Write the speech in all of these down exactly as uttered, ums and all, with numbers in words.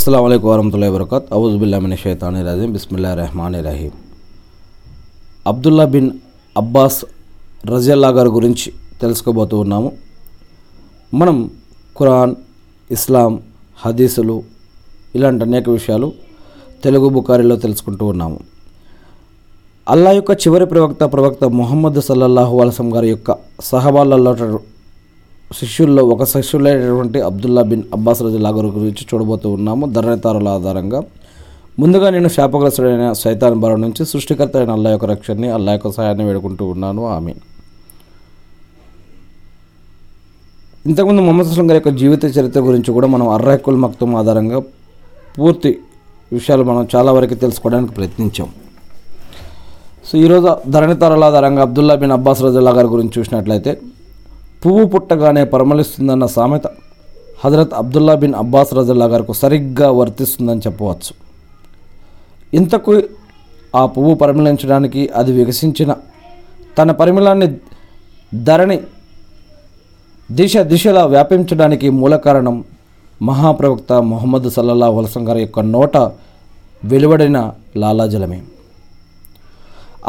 అస్సలాము అలైకుం వరహ్మతుల్లాహి వబరకాతుహు. అఊజు బిల్లాహి మినష్ షైతానిర్ రజీమ్. బిస్మిల్లాహిర్ రహమానిర్ రహీమ్. అబ్దుల్లా బిన్ అబ్బాస్ రజియల్లాహు గారి గురించి తెలుసుకోబోతూ ఉన్నాము. మనం ఖురాన్, ఇస్లాం, హదీసులు ఇలాంటి అనేక విషయాలు తెలుగు బుఖారీలో తెలుసుకుంటూ ఉన్నాము. అల్లా యొక్క చివరి ప్రవక్త ప్రవక్త ముహమ్మద్ సల్లల్లాహు అలైహి వసల్లం గారి యొక్క సహబాలలో శిష్యుల్లో ఒక శిష్యులైనటువంటి అబ్దుల్లా బిన్ అబ్బాస్ రజియల్లాహు గారి గురించి చూడబోతూ ఉన్నాము ధరణితారుల ఆధారంగా. ముందుగా నేను శాపగ్రస్తుడైన సైతాన్ బారి నుంచి సృష్టికర్త అయిన అల్లా యొక్క రక్షణని, అల్లా యొక్క సహాయాన్ని వేడుకుంటూ ఉన్నాను. ఆమీన్. ఇంతకుముందు ముహమ్మద్ సల్లల్లాహు గారి యొక్క జీవిత చరిత్ర గురించి కూడా మనం అర్రహ్కుల్ మక్తూమ్ ఆధారంగా పూర్తి విషయాలు మనం చాలా వరకు తెలుసుకోవడానికి ప్రయత్నించాం. సో ఈరోజు ధరణితారుల ఆధారంగా అబ్దుల్లా బిన్ అబ్బాస్ రజియల్లాహు గారి గురించి చూసినట్లయితే, పువ్వు పుట్టగానే పరిమళిస్తుందన్న సామెత హజరత్ అబ్దుల్లా బిన్ అబ్బాస్ రజియల్లాహు గారికి సరిగ్గా వర్తిస్తుందని చెప్పవచ్చు. ఇంతకు ఆ పువ్వు పరిమళించడానికి, అది వికసించిన తన పరిమళాన్ని ధరణి దిశ దిశలా వ్యాపించడానికి మూల కారణం మహాప్రవక్త ముహమ్మద్ సల్లల్లాహు అలైహి వసల్లం గారి యొక్క నోట వెలువడిన లాలాజలమే.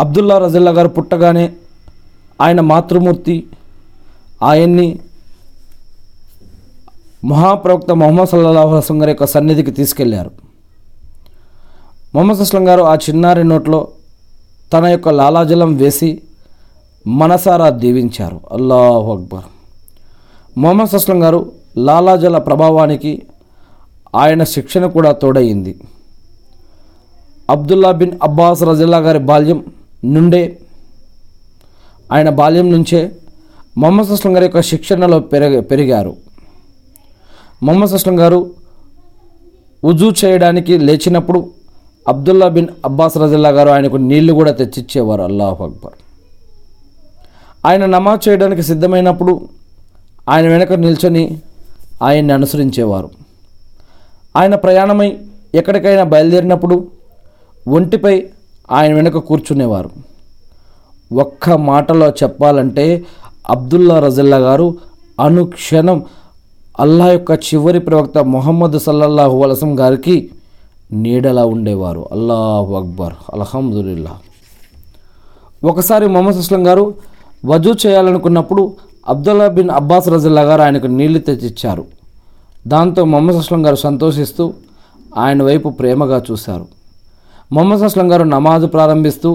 అబ్దుల్లా రజియల్లాహు గారు పుట్టగానే ఆయన మాతృమూర్తి ఆయన్ని మహాప్రవక్త ముహమ్మద్ సల్లల్లాహు అలైహి వసల్లం గారి యొక్క సన్నిధికి తీసుకెళ్లారు. ముహమ్మద్ సల్లల్లాహు అలైహి వసల్లం గారు ఆ చిన్నారి నోట్లో తన యొక్క లాలాజలం వేసి మనసారా దీవించారు. అల్లాహు అక్బర్. ముహమ్మద్ సల్లల్లాహు అలైహి వసల్లం గారు లాలాజల ప్రభావానికి ఆయన శిక్షణ కూడా తోడయింది. అబ్దుల్లా బిన్ అబ్బాస్ రజియల్లాహు గారి బాల్యం నుండే ఆయన బాల్యం నుంచే ముహమ్మద్ సల్లల్లాహు అలైహి వసల్లం గారి యొక్క శిక్షణలో పెరగ పెరిగారు ముహమ్మద్ సల్లల్లాహు అలైహి వసల్లం గారు వుజూ చేయడానికి లేచినప్పుడు అబ్దుల్లా బిన్ అబ్బాస్ రజియల్లాహు గారు ఆయనకు నీళ్లు కూడా తెచ్చిచ్చేవారు. అల్లాహు అక్బర్. ఆయన నమాజ్ చేయడానికి సిద్ధమైనప్పుడు ఆయన వెనక నిల్చొని ఆయన్ని అనుసరించేవారు. ఆయన ప్రయాణమై ఎక్కడికైనా బయలుదేరినప్పుడు ఒంటిపై ఆయన వెనుక కూర్చునేవారు. ఒక్క మాటలో చెప్పాలంటే అబ్దుల్లా రజియల్లాహు గారు అనుక్షణం అల్లా యొక్క చివరి ప్రవక్త ముహమ్మద్ సల్లల్లాహు అలైహి వసల్లం గారికి నీడలా ఉండేవారు. అల్లాహు అక్బర్. అల్హమ్దులిల్లాహ్. ఒకసారి ముహమ్మద్ సల్లల్లాహు అలైహి వసల్లం గారు వజూ చేయాలనుకున్నప్పుడు అబ్దుల్లా బిన్ అబ్బాస్ రజియల్లాహు గారు ఆయనకు నీళ్లు తెచ్చిచ్చారు. దాంతో ముహమ్మద్ సల్లల్లాహు అలైహి వసల్లం గారు సంతోషిస్తూ ఆయన వైపు ప్రేమగా చూశారు. ముహమ్మద్ సల్లల్లాహు అలైహి వసల్లం గారు నమాజ్ ప్రారంభిస్తూ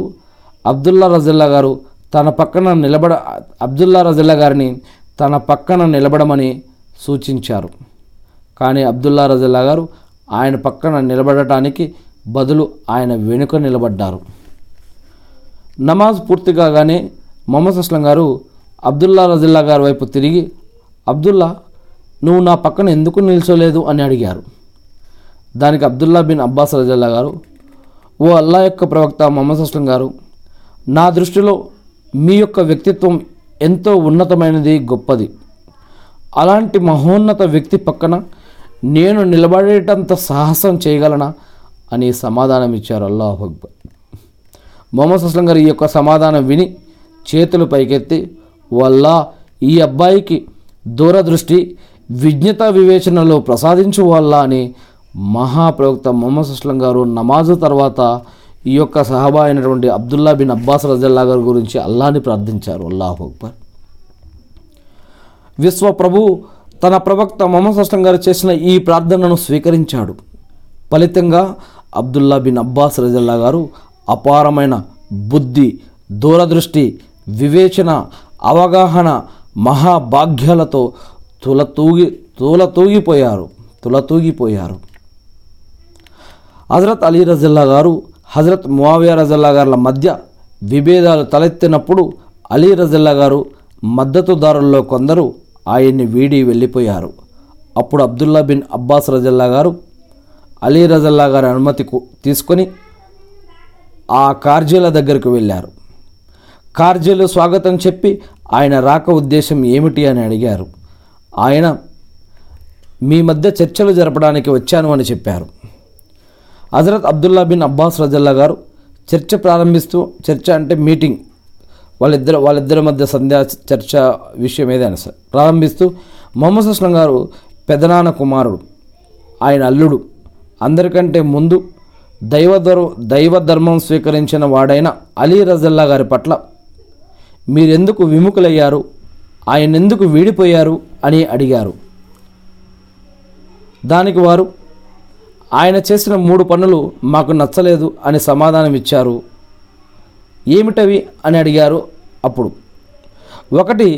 అబ్దుల్లా రజియల్లాహు గారు తన పక్కన నిలబడ అబ్దుల్లా రజియల్లాహు గారిని తన పక్కన నిలబడమని సూచించారు. కానీ అబ్దుల్లా రజియల్లాహు గారు ఆయన పక్కన నిలబడటానికి బదులు ఆయన వెనుక నిలబడ్డారు. నమాజ్ పూర్తి కాగానే ముహమ్మద్ సల్లల్లాహు అలైహి వసల్లం గారు అబ్దుల్లా రజియల్లాహు గారి వైపు తిరిగి, అబ్దుల్లా నువ్వు నా పక్కన ఎందుకు నిల్చోలేదు అని అడిగారు. దానికి అబ్దుల్లా బిన్ అబ్బాస్ రజియల్లాహు గారు, ఓ అల్లా యొక్క ప్రవక్త ముహమ్మద్ సల్లల్లాహు అలైహి వసల్లం గారు, నా దృష్టిలో మీ యొక్క వ్యక్తిత్వం ఎంతో ఉన్నతమైనది, గొప్పది. అలాంటి మహోన్నత వ్యక్తి పక్కన నేను నిలబడేటంత సాహసం చేయగలనా అని సమాధానం ఇచ్చారు. అల్లాహు అక్బర్. ముహమ్మద్ సల్లల్లాహు అలైహి వసల్లం గారు ఈ యొక్క సమాధానం విని చేతులు పైకెత్తి, వల్లా ఈ అబ్బాయికి దూరదృష్టి, విజ్ఞత, వివేచనలో ప్రసాదించు వల్లా అని మహాప్రవక్త ముహమ్మద్ సల్లల్లాహు అలైహి వసల్లం గారు నమాజు తర్వాత ఈ యొక్క సహబా అయినటువంటి అబ్దుల్లా బిన్ అబ్బాస్ రజియల్లాహు గారి గురించి అల్లాని ప్రార్థించారు. అల్లాహు అక్బర్. విశ్వ ప్రభు తన ప్రవక్త ముహమ్మద్ సల్లల్లాహు అలైహి వసల్లం గారు చేసిన ఈ ప్రార్థనను స్వీకరించాడు. ఫలితంగా అబ్దుల్లా బిన్ అబ్బాస్ రజియల్లాహు గారు అపారమైన బుద్ధి, దూరదృష్టి, వివేచన, అవగాహన, మహాభాగ్యాలతో తులతూగి తులతూగిపోయారు తులతూగిపోయారు హజరత్ అలీ రజియల్లాహు గారు హజరత్ ముఆవియా రజియల్లాహు గారుల మధ్య విభేదాలు తలెత్తినప్పుడు అలీ రజియల్లాహు గారు మద్దతుదారుల్లో కొందరు ఆయన్ని వీడి వెళ్ళిపోయారు. అప్పుడు అబ్దుల్లా బిన్ అబ్బాస్ రజియల్లాహు గారు అలీ రజియల్లాహు గారి అనుమతి తీసుకొని ఆ కార్జీల దగ్గరకు వెళ్ళారు. కార్జీలు స్వాగతం చెప్పి ఆయన రాక ఉద్దేశం ఏమిటి అని అడిగారు. ఆయన, మీ మధ్య చర్చలు జరపడానికి వచ్చాను అని చెప్పారు. హజరత్ అబ్దుల్లా బిన్ అబ్బాస్ రజియల్లాహు గారు చర్చ ప్రారంభిస్తూ, చర్చ అంటే మీటింగ్, వాళ్ళిద్దరు వాళ్ళిద్దరి మధ్య సంధ్యా చర్చ విషయం ఏదైనా సార్ ప్రారంభిస్తూ, ముహమ్మద్ సల్లల్లాహు అలైహి వసల్లం గారు పెదనాన్న కుమారుడు, ఆయన అల్లుడు అందరికంటే ముందు దైవధర్ దైవ ధర్మం స్వీకరించిన వాడైన అలీ రజల్లా గారి పట్ల మీరెందుకు విముఖులయ్యారు, ఆయనెందుకు వీడిపోయారు అని అడిగారు. దానికి వారు, ఆయన చేసిన మూడు పనులు మాకు నచ్చలేదు అని సమాధానం ఇచ్చారు. ఏమిటవి అని అడిగారు. అప్పుడు ఒకటి,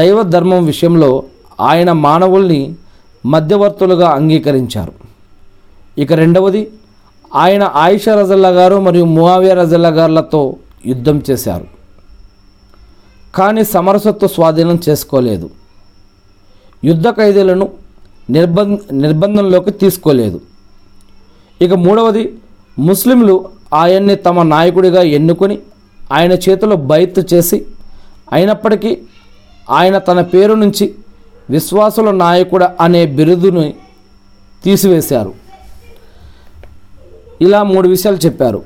దైవ ధర్మం విషయంలో ఆయన మానవుల్ని మధ్యవర్తులుగా అంగీకరించారు. ఇక రెండవది, ఆయన ఆయిషా రజల్లా గారు మరియు ముఆవియా రజల్లా గారులతో యుద్ధం చేశారు, కానీ సమరసత్వ స్వాధీనం చేసుకోలేదు. యుద్ధ ఖైదీలను నిర్బంధ నిర్బంధంలోకి తీసుకోలేదు. ఇక మూడవది, ముస్లింలు ఆయన్ని తమ నాయకుడిగా ఎన్నుకొని ఆయన చేతిలో బైత్ చేసి, అయినప్పటికీ ఆయన తన పేరు నుంచి విశ్వాసుల నాయకుడు అనే బిరుదుని తీసివేశారు. ఇలా మూడు విషయాలు చెప్పారు.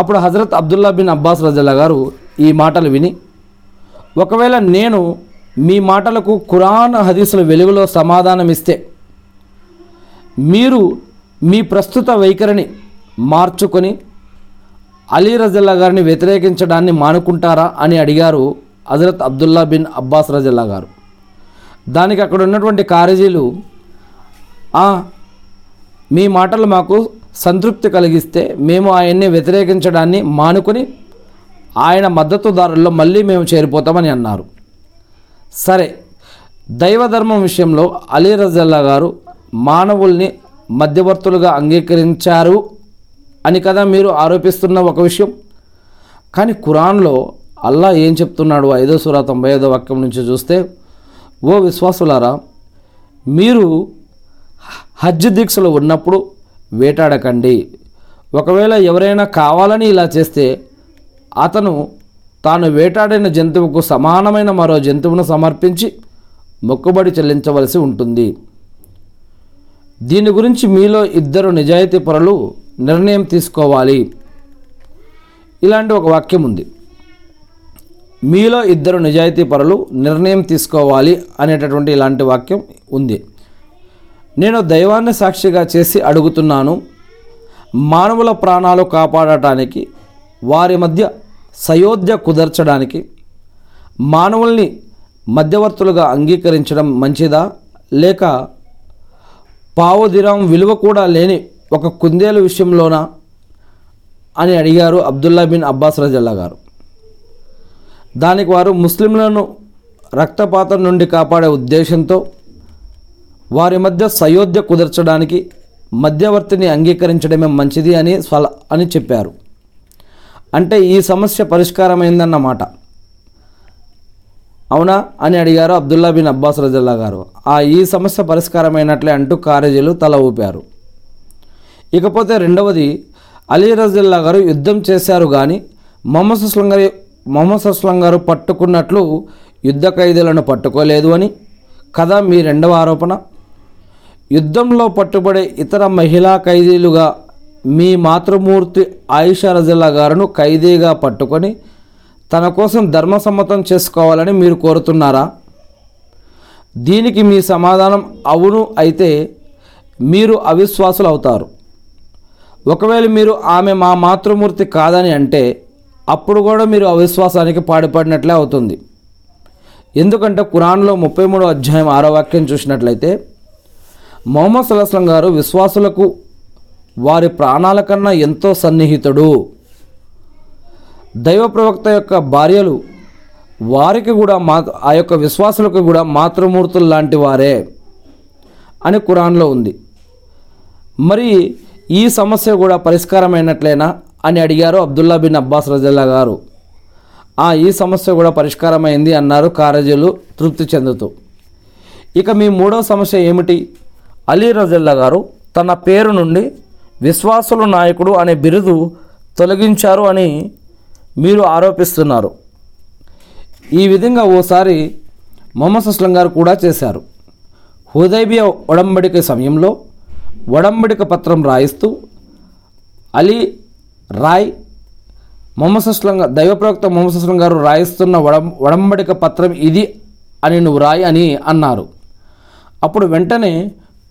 అప్పుడు హజరత్ అబ్దుల్లా బిన్ అబ్బాస్ రజల్లా గారు ఈ మాటలు విని, ఒకవేళ నేను మీ మాటలకు ఖురాన్ హదీసుల వెలుగులో సమాధానమిస్తే మీరు మీ ప్రస్తుత వైఖరిని మార్చుకొని అలీ రజల్లా గారిని వ్యతిరేకించడాన్ని మానుకుంటారా అని అడిగారు హజరత్ అబ్దుల్లా బిన్ అబ్బాస్ రజల్లా గారు. దానికి అక్కడ ఉన్నటువంటి ఖారిజీలు, మీ మాటలు మాకు సంతృప్తి కలిగిస్తే మేము ఆయన్ని వ్యతిరేకించడాన్ని మానుకొని ఆయన మద్దతుదారుల్లో మళ్ళీ మేము చేరిపోతామని అన్నారు. సరే, దైవధర్మం విషయంలో అలీ రజల్లా గారు మానవుల్ని మధ్యవర్తులుగా అంగీకరించారు అని కదా మీరు ఆరోపిస్తున్న ఒక విషయం, కానీ ఖురాన్లో అల్లా ఏం చెప్తున్నాడు? ఐదో సూరా తొంభై ఐదో వాక్యం నుంచి చూస్తే, ఓ విశ్వాసులారా, మీరు హజ్ దీక్షలో ఉన్నప్పుడు వేటాడకండి. ఒకవేళ ఎవరైనా కావాలని ఇలా చేస్తే అతను తాను వేటాడిన జంతువుకు సమానమైన మరో జంతువును సమర్పించి మొక్కుబడి చెల్లించవలసి ఉంటుంది. దీని గురించి మీలో ఇద్దరు నిజాయితీ పరులు నిర్ణయం తీసుకోవాలి. ఇలాంటి ఒక వాక్యం ఉంది, మీలో ఇద్దరు నిజాయితీ పరులు నిర్ణయం తీసుకోవాలి అనేటటువంటి ఇలాంటి వాక్యం ఉంది. నేను దైవాన్ని సాక్షిగా చేసి అడుగుతున్నాను, మానవుల ప్రాణాలు కాపాడటానికి, వారి మధ్య సయోధ్య కుదర్చడానికి మానవుల్ని మధ్యవర్తులుగా అంగీకరించడం మంచిదా, లేక పావు దిరాం విలువ కూడా లేని ఒక కుందేలు విషయంలోనా అని అడిగారు అబ్దుల్లా బిన్ అబ్బాస్ రజల్లా గారు. దానికి వారు, ముస్లింలను రక్తపాతం నుండి కాపాడే ఉద్దేశంతో వారి మధ్య సయోధ్య కుదర్చడానికి మధ్యవర్తిని అంగీకరించడమే మంచిది అని సల అని చెప్పారు. అంటే ఈ సమస్య పరిష్కారమైందన్నమాట, అవునా అని అడిగారు అబ్దుల్లా బిన్ అబ్బాస్ రజల్లా గారు. ఆ ఈ సమస్య పరిష్కారమైనట్లే అంటూ ఖారిజీలు తల ఊపారు. ఇకపోతే రెండవది, అలీ రజల్లా గారు యుద్ధం చేశారు, కానీ మొహమ్మద్ సల్లం గారు మొహమ్మద్ సల్లం గారు పట్టుకున్నట్లు యుద్ధ ఖైదీలను పట్టుకోలేదు అని కదా మీ రెండవ ఆరోపణ. యుద్ధంలో పట్టుబడే ఇతర మహిళా ఖైదీలుగా మీ మాతృమూర్తి ఆయిషా రజల్లా గారును ఖైదీగా పట్టుకొని తన కోసం ధర్మసమ్మతం చేసుకోవాలని మీరు కోరుతున్నారా? దీనికి మీ సమాధానం అవును అయితే మీరు అవిశ్వాసులు అవుతారు. ఒకవేళ మీరు ఆమె మా మాతృమూర్తి కాదని అంటే అప్పుడు కూడా మీరు అవిశ్వాసానికి పాడుపడినట్లే అవుతుంది. ఎందుకంటే ఖురాన్లో ముప్పై మూడో అధ్యాయం ఆరో వాక్యం చూసినట్లయితే, మొహమ్మద్ సల్లల్లాహు అలైహి వసల్లం గారు విశ్వాసులకు వారి ప్రాణాల కన్నా ఎంతో సన్నిహితుడు. దైవ ప్రవక్త యొక్క భార్యలు వారికి కూడా మా ఆ యొక్క విశ్వాసులకు కూడా మాతృమూర్తులు లాంటి వారే అని ఖురాన్లో ఉంది. మరి ఈ సమస్య కూడా పరిష్కారమైనట్లేనా అని అడిగారు అబ్దుల్లా బిన్ అబ్బాస్ రజల్లా గారు. ఆ ఈ సమస్య కూడా పరిష్కారమైంది అన్నారు ఖారిజీలు తృప్తి చెందుతూ. ఇక మీ మూడో సమస్య ఏమిటి? అలీ రజల్లా గారు తన పేరు నుండి విశ్వాసుల నాయకుడు అనే బిరుదు తొలగించారు అని మీరు ఆరోపిస్తున్నారు. ఈ విధంగా ఓసారి మొహమ్మద్ సల్లల్లాహు అలైహి వసల్లం గారు కూడా చేశారు. హుదైబియా ఒడంబడిక సమయంలో ఒడంబడిక పత్రం రాయిస్తూ అలీ రాయ్ మొహమ్మద్ సల్లల్లాహు అలైహి దైవ ప్రవక్త మొహమ్మద్ సల్లల్లాహు అలైహి గారు రాయిస్తున్న ఒడం ఒడంబడిక పత్రం ఇది అని నువ్వు రాయి అని అన్నారు. అప్పుడు వెంటనే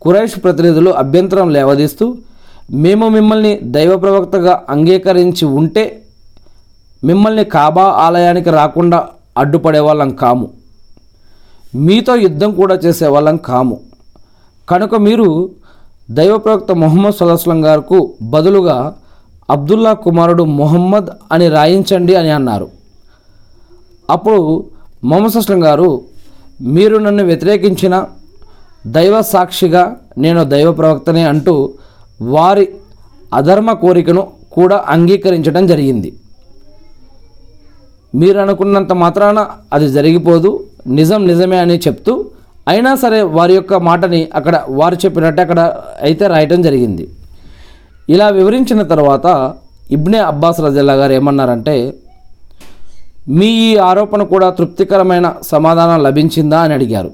ఖురైష్ ప్రతినిధులు అభ్యంతరం లేవదీస్తూ, మేము మిమ్మల్ని దైవ ప్రవక్తగా అంగీకరించి ఉంటే మిమ్మల్ని కాబా ఆలయానికి రాకుండా అడ్డుపడేవాళ్ళం కాము, మీతో యుద్ధం కూడా చేసేవాళ్ళం కాము. కనుక మీరు దైవ ప్రవక్త ముహమ్మద్ సల్లల్లాహు అలైహి వసల్లం గారికి బదులుగా అబ్దుల్లా కుమారుడు ముహమ్మద్ అని రాయించండి అని అన్నారు. అప్పుడు ముహమ్మద్ సల్లల్లాహు అలైహి వసల్లం గారు, మీరు నన్ను వ్యతిరేకించిన దైవ సాక్షిగా నేను దైవ ప్రవక్తనే అంటూ వారి అధర్మ కోరికను కూడా అంగీకరించడం జరిగింది. మీరు అనుకున్నంత మాత్రాన అది జరిగిపోదు, నిజం నిజమే అని చెప్తూ అయినా సరే వారి యొక్క మాటని అక్కడ వారు చెప్పినట్టు అక్కడ అయితే రాయటం జరిగింది. ఇలా వివరించిన తర్వాత ఇబ్నే అబ్బాస్ రజల్లా గారు ఏమన్నారంటే, మీ ఈ ఆరోపణ కూడా తృప్తికరమైన సమాధానం లభించిందా అని అడిగారు.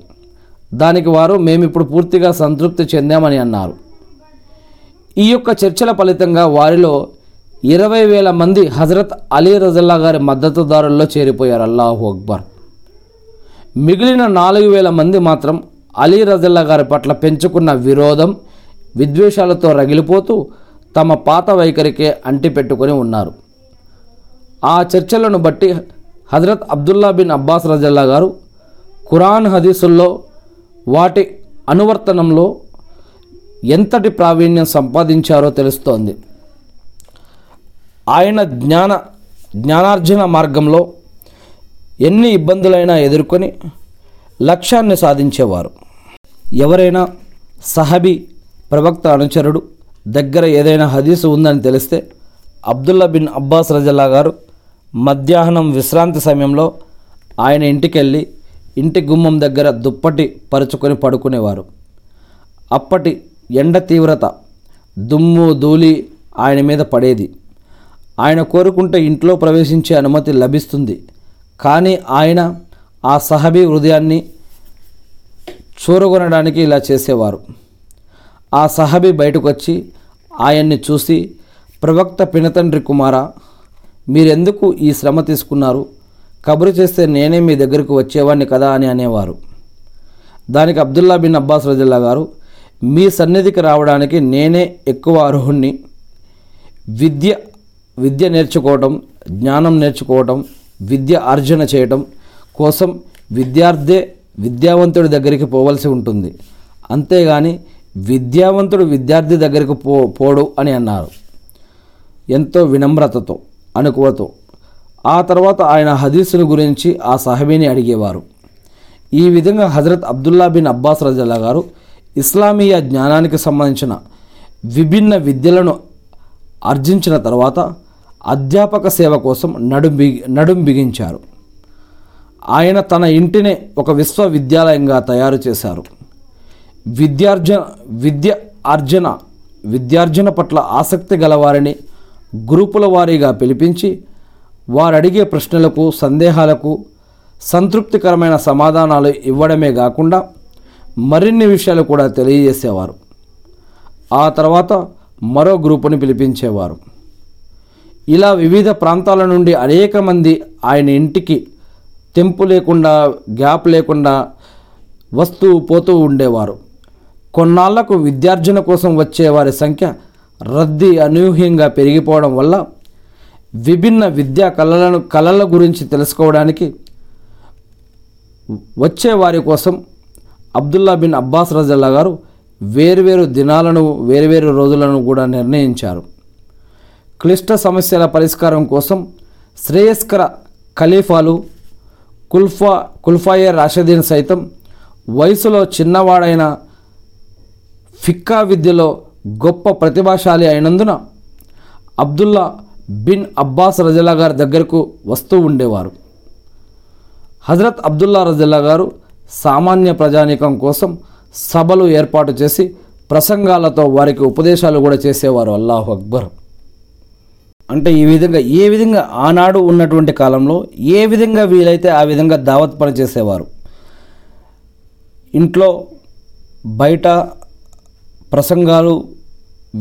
దానికి వారు, మేమిప్పుడు పూర్తిగా సంతృప్తి చెందామని అన్నారు. ఈ యొక్క చర్చల ఫలితంగా వారిలో ఇరవై వేల మంది హజరత్ అలీ రజల్లా గారి మద్దతుదారుల్లో చేరిపోయారు. అల్లాహు అక్బర్. మిగిలిన నాలుగు వేల మంది మాత్రం అలీ రజల్లా గారి పట్ల పెంచుకున్న విరోధం, విద్వేషాలతో రగిలిపోతూ తమ పాత వైఖరికే అంటిపెట్టుకొని ఉన్నారు. ఆ చర్చలను బట్టి హజరత్ అబ్దుల్లా బిన్ అబ్బాస్ రజల్లా గారు ఖురాన్ హదీసుల్లో వాటి అనువర్తనంలో ఎంతటి ప్రావీణ్యం సంపాదించారో తెలుస్తోంది. ఆయన జ్ఞాన జ్ఞానార్జన మార్గంలో ఎన్ని ఇబ్బందులైనా ఎదుర్కొని లక్ష్యాన్ని సాధించేవారు. ఎవరైనా సహబీ ప్రవక్త అనుచరుడు దగ్గర ఏదైనా హదీసు ఉందని తెలిస్తే అబ్దుల్లా బిన్ అబ్బాస్ రజల్లా గారు మధ్యాహ్నం విశ్రాంతి సమయంలో ఆయన ఇంటికి వెళ్ళి ఇంటి గుమ్మం దగ్గర దుప్పటి పరుచుకొని పడుకునేవారు. అప్పటి ఎండ తీవ్రత, దుమ్ము ధూళి ఆయన మీద పడేది. ఆయన కోరుకుంటే ఇంట్లో ప్రవేశించే అనుమతి లభిస్తుంది, కానీ ఆయన ఆ సహబీ హృదయాన్ని చూరగొనడానికి ఇలా చేసేవారు. ఆ సహబీ బయటకు వచ్చి ఆయన్ని చూసి, ప్రవక్త పినతండ్రి కుమారా, మీరెందుకు ఈ శ్రమ తీసుకున్నారు? కబురు చేస్తే నేనే మీ దగ్గరకు వచ్చేవాడిని కదా అని అనేవారు. దానికి అబ్దుల్లా బిన్ అబ్బాస్ రజల్లా గారు, మీ సన్నిధికి రావడానికి నేనే ఎక్కువ అర్హుణ్ణి. విద్య విద్య నేర్చుకోవటం, జ్ఞానం నేర్చుకోవటం, విద్య ఆర్జన చేయటం కోసం విద్యార్థే విద్యావంతుడి దగ్గరికి పోవలసి ఉంటుంది, అంతేగాని విద్యావంతుడు విద్యార్థి దగ్గరికి పో పోడు అని అన్నారు ఎంతో వినమ్రతతో, అనుకువతో. ఆ తర్వాత ఆయన హదీసుల గురించి ఆ సహబీని అడిగేవారు. ఈ విధంగా హజరత్ అబ్దుల్లా బిన్ అబ్బాస్ రజల్లా గారు ఇస్లామీయ జ్ఞానానికి సంబంధించిన విభిన్న విద్యలను ఆర్జించిన తర్వాత అధ్యాపక సేవ కోసం నడుం బిగి నడుం బిగించారు. ఆయన తన ఇంటినే ఒక విశ్వవిద్యాలయంగా తయారు చేశారు. విద్యార్జన విద్య ఆర్జన విద్యార్జన పట్ల ఆసక్తి గలవారిని గ్రూపుల వారీగా పిలిపించి వారడిగే ప్రశ్నలకు, సందేహాలకు సంతృప్తికరమైన సమాధానాలు ఇవ్వడమే కాకుండా మరిన్ని విషయాలు కూడా తెలియజేసేవారు. ఆ తర్వాత మరో గ్రూపుని పిలిపించేవారు. ఇలా వివిధ ప్రాంతాల నుండి అనేక మంది ఆయన ఇంటికి తెంపు లేకుండా, గ్యాప్ లేకుండా వస్తూ పోతూ ఉండేవారు. కొన్నాళ్లకు విద్యార్జన కోసం వచ్చేవారి సంఖ్య రద్దీ అనూహ్యంగా పెరిగిపోవడం వల్ల విభిన్న విద్యా కళలను కళల గురించి తెలుసుకోవడానికి వచ్చేవారి కోసం అబ్దుల్లా బిన్ అబ్బాస్ రజల్లా గారు వేర్వేరు దినాలను, వేర్వేరు రోజులను కూడా నిర్ణయించారు. క్లిష్ట సమస్యల పరిష్కారం కోసం శ్రేయస్కర ఖలీఫాలు, కుల్ఫా కుల్ఫాయే రాషిదీన్ సైతం వయసులో చిన్నవాడైన, ఫిక్కా విద్యలో గొప్ప ప్రతిభాశాలి అయినందున అబ్దుల్లా బిన్ అబ్బాస్ రజల్లా గారి దగ్గరకు వస్తూ ఉండేవారు. హజరత్ అబ్దుల్లా రజల్లా గారు సామాన్య ప్రజానీకం కోసం సభలు ఏర్పాటు చేసి ప్రసంగాలతో వారికి ఉపదేశాలు కూడా చేసేవారు. అల్లాహు అక్బర్. అంటే ఈ విధంగా ఏ విధంగా ఆనాడు ఉన్నటువంటి కాలంలో ఏ విధంగా వీలైతే ఆ విధంగా దావత్ పని చేసేవారు. ఇంట్లో, బయట ప్రసంగాలు,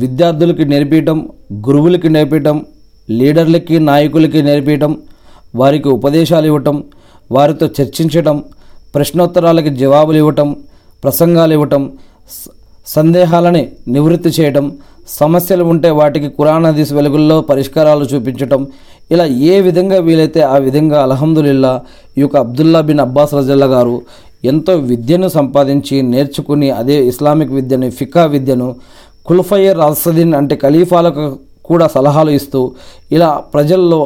విద్యార్థులకి నేర్పించడం, గురువులకి నేర్పించడం, లీడర్లకి, నాయకులకి నేర్పించడం, వారికి ఉపదేశాలు ఇవ్వటం, వారితో చర్చించటం, ప్రశ్నోత్తరాలకి జవాబులు ఇవ్వటం, ప్రసంగాలు ఇవ్వటం, సందేహాలని నివృత్తి చేయడం, సమస్యలు ఉంటే వాటికి ఖురాన్ హదీస్ వెలుగుల్లో పరిష్కారాలు చూపించటం, ఇలా ఏ విధంగా వీలైతే ఆ విధంగా అల్హమ్దులిల్లా ఈ యొక్క అబ్దుల్లా బిన్ అబ్బాస్ రజల్లా గారు ఎంతో విద్యను సంపాదించి నేర్చుకుని అదే ఇస్లామిక్ విద్యను, ఫికా విద్యను ఖుల్ఫయే రాషిదీన్ అంటే ఖలీఫాలకు కూడా సలహాలు ఇస్తూ ఇలా ప్రజల్లో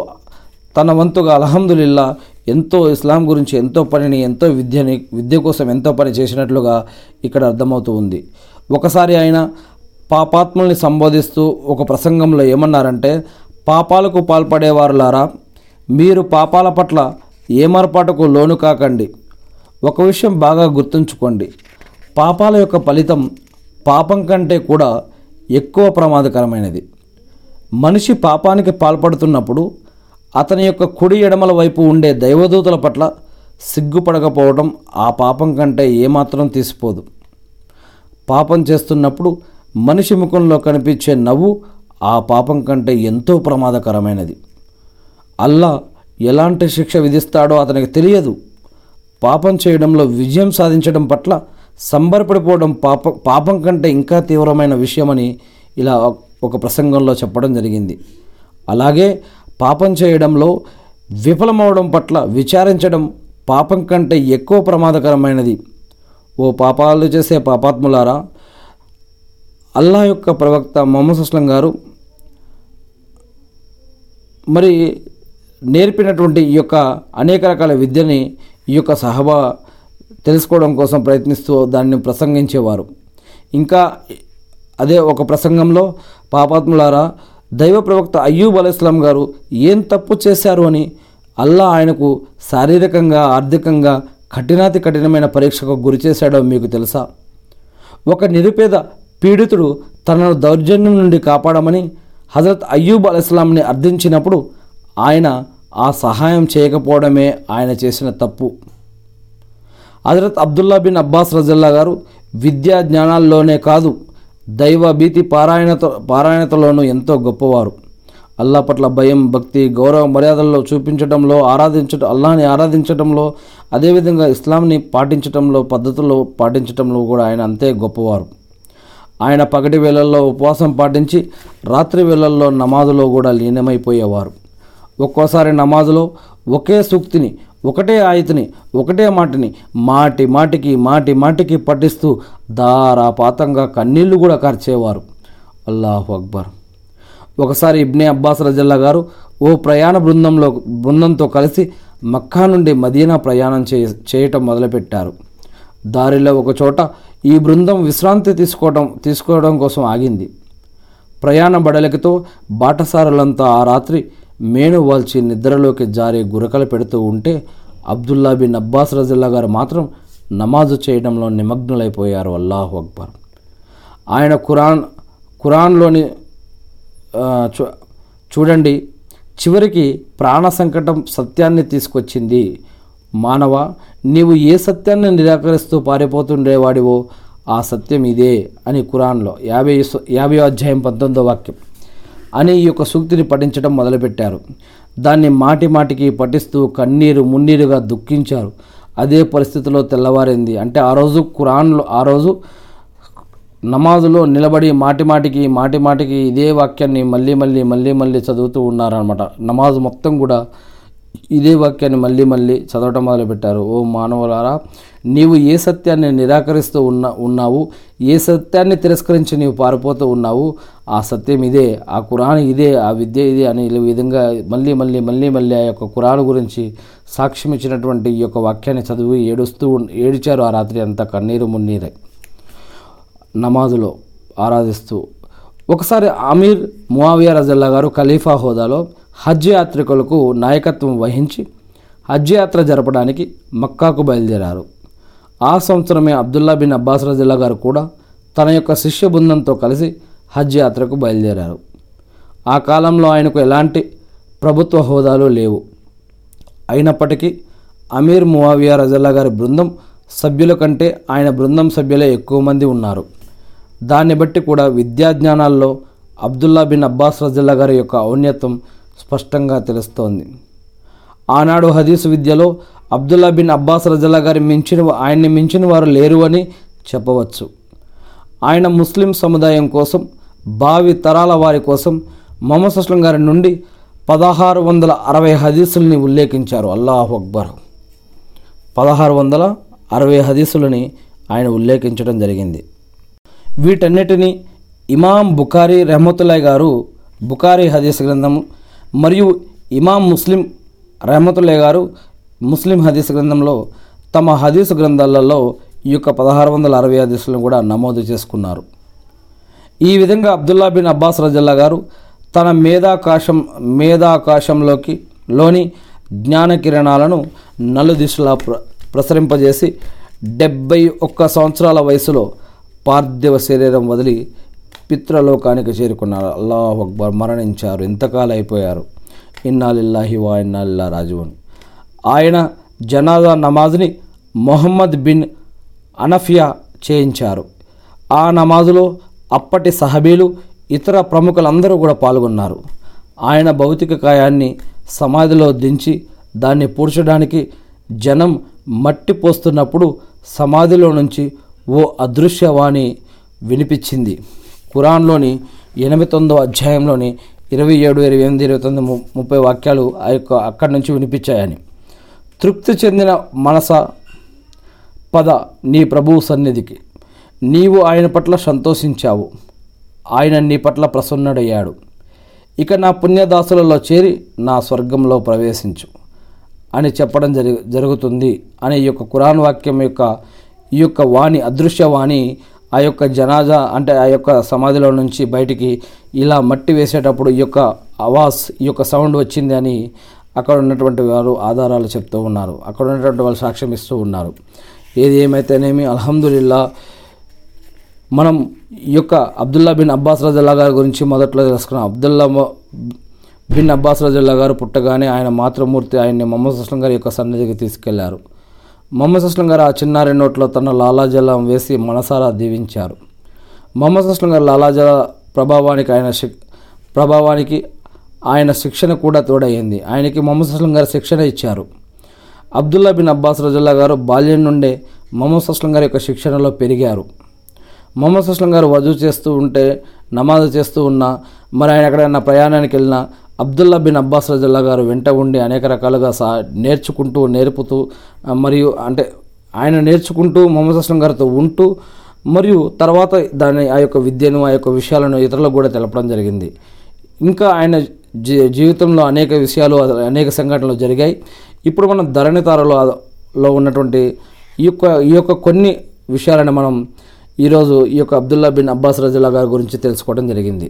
తన వంతుగా అల్హమ్దులిల్లా ఎంతో ఇస్లాం గురించి ఎంతో పనిని, ఎంతో విద్యని, విద్య కోసం ఎంతో పని చేసినట్లుగా ఇక్కడ అర్థమవుతూ ఉంది. ఒకసారి ఆయన పాపాత్ముల్ని సంబోధిస్తూ ఒక ప్రసంగంలో ఏమన్నారంటే, పాపాలకు పాల్పడేవారులారా, మీరు పాపాల పట్ల ఏమరపాటుకు లోను కాకండి. ఒక విషయం బాగా గుర్తుంచుకోండి, పాపాల యొక్క ఫలితం పాపం కంటే కూడా ఎక్కువ ప్రమాదకరమైనది. మనిషి పాపానికి పాల్పడుతున్నప్పుడు అతని యొక్క కుడి ఎడమల వైపు ఉండే దైవదూతల పట్ల సిగ్గుపడకపోవడం ఆ పాపం కంటే ఏమాత్రం తీసిపోదు. పాపం చేస్తున్నప్పుడు మనిషి ముఖంలో కనిపించే నవ్వు ఆ పాపం కంటే ఎంతో ప్రమాదకరమైనది. అల్లా ఎలాంటి శిక్ష విధిస్తాడో అతనికి తెలియదు. పాపం చేయడంలో విజయం సాధించడం పట్ల సంబరపడిపోవడం పాప పాపం కంటే ఇంకా తీవ్రమైన విషయమని ఇలా ఒక ప్రసంగంలో చెప్పడం జరిగింది. అలాగే పాపం చేయడంలో విఫలమవడం పట్ల విచారించడం పాపం కంటే ఎక్కువ ప్రమాదకరమైనది. ఓ పాపాలు చేసే పాపాత్ములారా, అల్లా యొక్క ప్రవక్త ముహమ్మద్ సల్లం గారు మరి నేర్పినటువంటి ఈ యొక్క అనేక రకాల విద్యని ఈ యొక్క సహబా తెలుసుకోవడం కోసం ప్రయత్నిస్తూ దాన్ని ప్రసంగించేవారు. ఇంకా అదే ఒక ప్రసంగంలో, పాపాత్ములారా, దైవ ప్రవక్త అయ్యూబ్ అలైహిస్సలాం గారు ఏం తప్పు చేశారు అని అల్లా ఆయనకు శారీరకంగా, ఆర్థికంగా కఠినాతి కఠినమైన పరీక్షకు గురి చేశాడో మీకు తెలుసా? ఒక నిరుపేద పీడితుడు తనను దౌర్జన్యం నుండి కాపాడమని హజరత్ అయ్యూబ్ అలైహిస్సలాంని అర్థించినప్పుడు ఆయన ఆ సహాయం చేయకపోవడమే ఆయన చేసిన తప్పు. హజరత్ అబ్దుల్లా బిన్ అబ్బాస్ రజల్లా గారు విద్యా జ్ఞానాల్లోనే కాదు, దైవ భీతి పారాయణతో పారాయణతలోనూ ఎంతో గొప్పవారు. అల్లా పట్ల భయం, భక్తి, గౌరవ మర్యాదల్లో చూపించడంలో, ఆరాధించడం అల్లాని ఆరాధించడంలో, అదేవిధంగా ఇస్లాంని పాటించడంలో, పద్ధతుల్లో పాటించడంలో కూడా ఆయన అంతే గొప్పవారు. ఆయన పగటి వేళల్లో ఉపవాసం పాటించి రాత్రి వేళల్లో నమాజులో కూడా లీనమైపోయేవారు. ఒక్కోసారి నమాజులో ఒకే సూక్తిని, ఒకటే ఆయతిని, ఒకటే మాటని మాటి మాటికి మాటి మాటికి పఠిస్తూ ధారాపాతంగా కన్నీళ్లు కూడా కార్చేవారు. అల్లాహు అక్బర్. ఒకసారి ఇబ్నే అబ్బాస్ రజల్లా గారు ఓ ప్రయాణ బృందంలో బృందంతో కలిసి మక్కా నుండి మదీనా ప్రయాణం చే చేయటం మొదలుపెట్టారు. దారిలో ఒకచోట ఈ బృందం విశ్రాంతి తీసుకోవడం తీసుకోవడం కోసం ఆగింది. ప్రయాణ బడలికతో బాటసారులంతా ఆ రాత్రి మేను వాల్చి నిద్రలోకి జారి గురకలు పెడుతూ ఉంటే అబ్దుల్లా బిన్ అబ్బాస్ రజల్లా గారు మాత్రం నమాజు చేయడంలో నిమగ్నులైపోయారు. అల్లాహు అక్బర్. ఆయన ఖురాన్ ఖురాన్లోని చూ చూడండి చివరికి ప్రాణ సంకటం సత్యాన్ని తీసుకొచ్చింది. మానవ, నీవు ఏ సత్యాన్ని నిరాకరిస్తూ పారిపోతుండేవాడివో ఆ సత్యం ఇదే అని ఖురాన్లో యాభై యాభై అధ్యాయం పంతొమ్మిదో వాక్యం అనే ఈ యొక్క సూక్తిని పఠించడం మొదలుపెట్టారు. దాన్ని మాటి మాటికి పఠిస్తూ కన్నీరు మున్నీరుగా దుఃఖించారు. అదే పరిస్థితిలో తెల్లవారింది. అంటే ఆ రోజు ఖురాన్లో, ఆ రోజు నమాజులో నిలబడి మాటి మాటికి మాటి మాటికి ఇదే వాక్యాన్ని మళ్ళీ మళ్ళీ మళ్ళీ మళ్ళీ చదువుతూ ఉన్నారనమాట. నమాజ్ మొత్తం కూడా ఇదే వాక్యాన్ని మళ్ళీ మళ్ళీ చదవటం మొదలుపెట్టారు. ఓ మానవులారా, నీవు ఏ సత్యాన్ని నిరాకరిస్తూ ఉన్న ఉన్నావు ఏ సత్యాన్ని తిరస్కరించి నీవు పారిపోతూ ఉన్నావు, ఆ సత్యం ఇదే, ఆ ఖురాన్ ఇదే, ఆ విద్య ఇదే అని ఈ విధంగా మళ్ళీ మళ్ళీ మళ్ళీ మళ్ళీ ఆ యొక్క ఖురాన్ గురించి సాక్ష్యం ఇచ్చినటువంటి ఈ యొక్క వాక్యాన్ని చదివి ఏడుస్తూ ఏడిచారు. ఆ రాత్రి అంతా కన్నీరు మున్నీరే నమాజులో ఆరాధిస్తూ. ఒకసారి అమీర్ ముఆవియా రజల్లా గారు ఖలీఫా హోదాలో హజ్ యాత్రికులకు నాయకత్వం వహించి హజ్ యాత్ర జరపడానికి మక్కాకు బయలుదేరారు. ఆ సంవత్సరమే అబ్దుల్లా బిన్ అబ్బాస్ రజల్లా గారు కూడా తన యొక్క శిష్య బృందంతో కలిసి హజ్ యాత్రకు బయలుదేరారు. ఆ కాలంలో ఆయనకు ఎలాంటి ప్రభుత్వ హోదాలు లేవు. అయినప్పటికీ అమీర్ ముఆవియా రజల్లా గారి బృందం సభ్యుల కంటే ఆయన బృందం సభ్యులే ఎక్కువ మంది ఉన్నారు. దాన్ని బట్టి కూడా విద్యాజ్ఞానాల్లో అబ్దుల్లా బిన్ అబ్బాస్ రజల్లా గారి యొక్క ఔన్నత్యం స్పష్టంగా తెలుస్తోంది. ఆనాడు హదీసు విద్యలో అబ్దుల్లా బిన్ అబ్బాస్ రజల్లా గారి మించిన ఆయన్ని మించిన వారు లేరు అని చెప్పవచ్చు. ఆయన ముస్లిం సముదాయం కోసం, భావి తరాల వారి కోసం మొహమ్మద్ అస్లం గారి నుండి పదహారు వందల అరవై హదీసుల్ని ఉల్లేఖించారు. అల్లాహు అక్బర్. పదహారు వందల అరవై హదీసులని ఆయన ఉల్లేఖించడం జరిగింది. వీటన్నిటినీ ఇమాం బుఖారీ రహమతుల్లాహి గారు బుఖారీ హదీస్ గ్రంథము మరియు ఇమాం ముస్లిం రహమతుల్లాహి గారు ముస్లిం హదీస్ గ్రంథంలో తమ హదీసు గ్రంథాలలో ఈ యొక్క పదహారు వందల అరవై హదీసులను కూడా నమోదు చేసుకున్నారు. ఈ విధంగా అబ్దుల్లా బిన్ అబ్బాస్ రజల్లా గారు తన మేధాకాశం మేధాకాశంలోకి లోని జ్ఞాన కిరణాలను నలుదిశలా ప్ర ప్రసరింపజేసి డెబ్బై ఒక్క సంవత్సరాల వయసులో పార్థివ శరీరం వదిలి పిత్రలోకానికి చేరుకున్నారు. అల్లాహు అక్బర్. మరణించారు, ఎంతకాలం అయిపోయారు. ఇన్నా లిల్లాహి వ ఇన్నా ఇలైహి రాజిఊన్. ఆయన జనాజా నమాజ్ని మొహమ్మద్ బిన్ అనఫియా చేయించారు. ఆ నమాజులో అప్పటి సహబీలు ఇతర ప్రముఖులందరూ కూడా పాల్గొన్నారు. ఆయన భౌతిక కాయాన్ని సమాధిలో దించి దాన్ని పూడ్చడానికి జనం మట్టి పోస్తున్నప్పుడు సమాధిలో నుంచి ఓ అదృశ్యవాణి వినిపించింది. ఖురాన్లోని ఎనభై తొమ్మిదో అధ్యాయంలోని ఇరవై ఏడు ఇరవై ఎనిమిది ఇరవై తొమ్మిది ముప్పై వాక్యాలు ఆ యొక్క అక్కడి నుంచి వినిపించాయని. తృప్తి చెందిన మనస పద నీ ప్రభువు సన్నిధికి, నీవు ఆయన పట్ల సంతోషించావు, ఆయన నీ పట్ల ప్రసన్నుడయ్యాడు. ఇక నా పుణ్యదాసులలో చేరి నా స్వర్గంలో ప్రవేశించు అని చెప్పడం జరి జరుగుతుంది అనే ఈ యొక్క ఖురాన్ వాక్యం యొక్క ఈ యొక్క వాణి, అదృశ్యవాణి ఆ యొక్క జనాజా అంటే ఆ యొక్క సమాధిలో నుంచి బయటికి ఇలా మట్టి వేసేటప్పుడు ఈ యొక్క అవాజ్, ఈ యొక్క సౌండ్ వచ్చింది అని అక్కడ ఉన్నటువంటి వారు ఆధారాలు చెప్తూ ఉన్నారు. అక్కడ ఉన్నటువంటి వాళ్ళు సాక్ష్యం ఇస్తూ ఉన్నారు. ఏది ఏమైతేనేమి అల్హమ్దులిల్లాహ్, మనం ఈ యొక్క అబ్దుల్లా బిన్ అబ్బాస్ రజల్లా గారి గురించి మొదట్లో తెలుసుకున్నాం. అబ్దుల్లా బిన్ అబ్బాస్ రజల్లా గారు పుట్టగానే ఆయన మాతృమూర్తి ఆయన్ని మొహమ్మద్ అస్లం గారి యొక్క సన్నిధికి తీసుకెళ్లారు. మొహమ్మద్ అస్లం గారు ఆ చిన్నారి నోట్లో తన లాలాజలం వేసి మనసారా దీవించారు. మొహమ్మద్ అస్లం గారు లాలాజల ప్రభావానికి ఆయన శిక్ ప్రభావానికి ఆయన శిక్షణ కూడా తోడయ్యింది. ఆయనకి మొహమ్మద్ అస్లం గారు శిక్షణ ఇచ్చారు. అబ్దుల్లా బిన్ అబ్బాస్ రజల్లా గారు బాల్యం నుండే మొహమ్మద్ అస్లం గారి యొక్క శిక్షణలో పెరిగారు. మొహమ్మద్ అస్లం గారు వజూ చేస్తూ ఉంటే, నమాజ్ చేస్తూ ఉన్నా, మరి ఆయన ఎక్కడైనా ప్రయాణానికి వెళ్ళినా అబ్దుల్లా బిన్ అబ్బాస్ రజల్లా గారు వెంట ఉండి అనేక రకాలుగా సా నేర్చుకుంటూ నేర్పుతూ మరియు అంటే ఆయన నేర్చుకుంటూ మొహమ్మద్ అస్లం గారితో ఉంటూ మరియు తర్వాత దాని ఆ యొక్క విద్యను ఆ యొక్క విషయాలను ఇతరులకు కూడా తెలపడం జరిగింది. ఇంకా ఆయన జీ జీవితంలో అనేక విషయాలు అనేక సంఘటనలు జరిగాయి. ఇప్పుడు మనం ధరణి తారలో ఉన్నటువంటి ఈ యొక్క ఈ యొక్క కొన్ని విషయాలను మనం ఈరోజు ఈ యొక్క అబ్దుల్లా బిన్ అబ్బాస్ రజల్లా గారి గురించి తెలుసుకోవడం జరిగింది.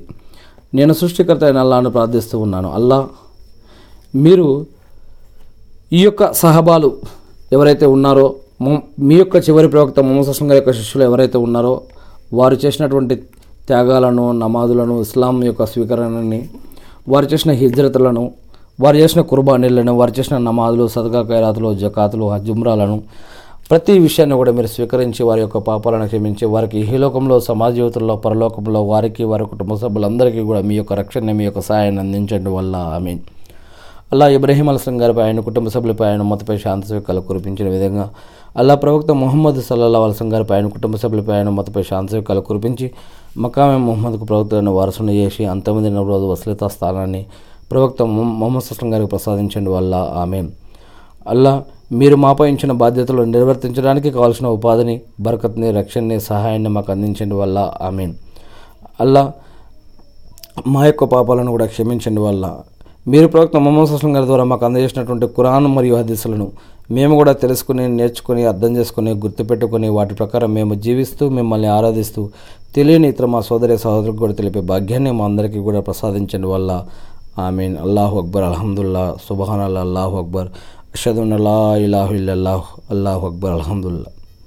నేను సృష్టికర్త అయిన అల్లాను ప్రార్థిస్తూ ఉన్నాను. అల్లా, మీరు ఈ యొక్క సహబాలు ఎవరైతే ఉన్నారో, మీ యొక్క చివరి ప్రవక్త మొహమ్మద్ అస్లం గారి యొక్క శిష్యులు ఎవరైతే ఉన్నారో వారు చేసినటువంటి త్యాగాలను, నమాజులను, ఇస్లాం యొక్క స్వీకరణని, వారు చేసిన హిజ్రతులను, వారు చేసిన కుర్బానీలను, వారు చేసిన నమాజులు, సదకా ఖైరాతులు, జకాతులు, జుమ్రాలను, ప్రతి విషయాన్ని కూడా మీరు స్వీకరించి వారి యొక్క పాపాలను క్షమించి వారికి ఇహలోకంలో, సమాజ జీవితంలో, పరలోకంలో వారికి వారి కుటుంబ సభ్యులందరికీ కూడా మీ యొక్క రక్షణని, మీ యొక్క సహాయాన్ని అందించండి వల్ల. ఆమీన్. అల్లా ఇబ్రాహీం అస్లం గారిపై, ఆయన కుటుంబ సభ్యులపై, ఆయన మతపై శాంతి సౌక్యాలు కురిపించిన విధంగా అల్లా ప్రవక్త ముహమ్మద్ సల్లల్లాహు అలైహి వసల్లం గారిపై, ఆయన కుటుంబ సభ్యులపై, ఆయన మతపై శాంతి సౌక్యాలు కురిపించి మకామే ముహమ్మద్కు ప్రవక్తను వారసును చేసి అంతమందిన రోజు వసీలత స్థానాన్ని ప్రవక్త మొహమ్మద్ అస్లం గారికి ప్రసాదించండి వల్ల. ఆమీన్. అల్లా, మీరు మాపై ఇచ్చిన బాధ్యతలు నిర్వర్తించడానికి కావాల్సిన ఉపాధిని, బరకత్ని, రక్షణని, సహాయాన్ని మాకు అందించండి వల్ల. ఆమీన్. అల్లా, మా యొక్క పాపాలను కూడా క్షమించండి వల్ల. మీరు ప్రవక్త మొహమ్మద్ అస్లం గారి ద్వారా మాకు అందజేసినటువంటి ఖురాన్ మరియు హదీసులను మేము కూడా తెలుసుకుని, నేర్చుకుని, అర్థం చేసుకుని, గుర్తుపెట్టుకుని వాటి ప్రకారం మేము జీవిస్తూ మిమ్మల్ని ఆరాధిస్తూ తెలియని ఇతర మా సోదరి సహోదరులకు కూడా తెలిపే భాగ్యాన్ని మా అందరికీ కూడా ప్రసాదించండి వల్ల. ఆమీన్. అల్లాహు అక్బర్. అల్హమ్దుల్లాహ్. సుబ్హానల్లాహ్. అల్లాహు అక్బర్. అష్హదు అన్ లా ఇలాహ ఇల్లల్లాహ్. అల్లాహు అక్బర్. అల్హమ్దుల్లాహ్.